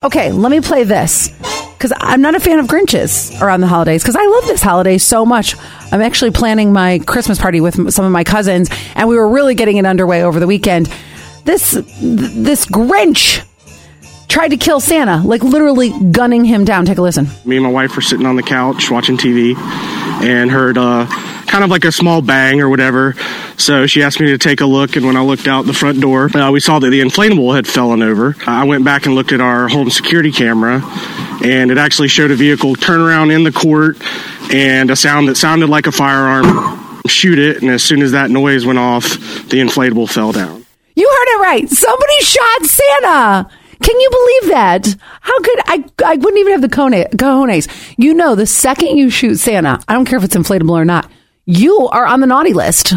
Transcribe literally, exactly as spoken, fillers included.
Okay, let me play this, because I'm not a fan of Grinches around the holidays, because I love this holiday so much. I'm actually planning my Christmas party with some of my cousins, and we were really getting it underway over the weekend. This this Grinch tried to kill Santa, like literally gunning him down. Take a listen. Me and my wife were sitting on the couch watching T V and heard uh, kind of like a small bang or whatever. So she asked me to take a look, and when I looked out the front door, uh, we saw that the inflatable had fallen over. I went back and looked at our home security camera, and it actually showed a vehicle turn around in the court and a sound that sounded like a firearm shoot it, and as soon as that noise went off, the inflatable fell down. You heard it right. Somebody shot Santa. Can you believe that? How could I? I wouldn't even have the cojones. You know, the second you shoot Santa, I don't care if it's inflatable or not, you are on the naughty list.